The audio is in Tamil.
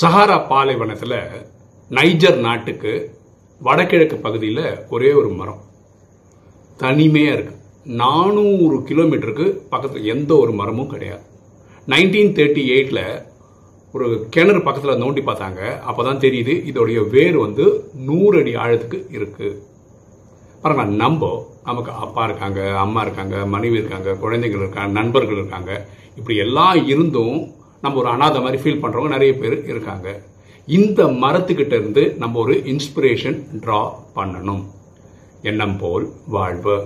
சஹாரா பாலைவனத்தில் நைஜர் நாட்டுக்கு வடகிழக்கு பகுதியில் ஒரே ஒரு மரம் தனிமையாக இருக்குது. 400 கிலோமீட்டருக்கு பக்கத்தில் எந்த ஒரு மரமும் கிடையாது. 1938 ஒரு கிணறு பக்கத்தில் நோண்டி பார்த்தாங்க. அப்போ தான் தெரியுது இதோடைய வேர் வந்து 100 அடி ஆழத்துக்கு இருக்குது. பரவாயில்ல, நமக்கு அப்பா இருக்காங்க, அம்மா இருக்காங்க, மனைவி இருக்காங்க, குழந்தைகள் இருக்காங்க, நண்பர்கள் இருக்காங்க. இப்படி எல்லாம் இருந்தும் நம்ம ஒரு அனாதை மாதிரி ஃபீல் பண்ணுறவங்க நிறைய பேர் இருக்காங்க. இந்த மரத்துக்கிட்ட இருந்து நம்ம ஒரு இன்ஸ்பிரேஷன் ட்ரா பண்ணணும். எண்ணம் போல் வாழ்வு.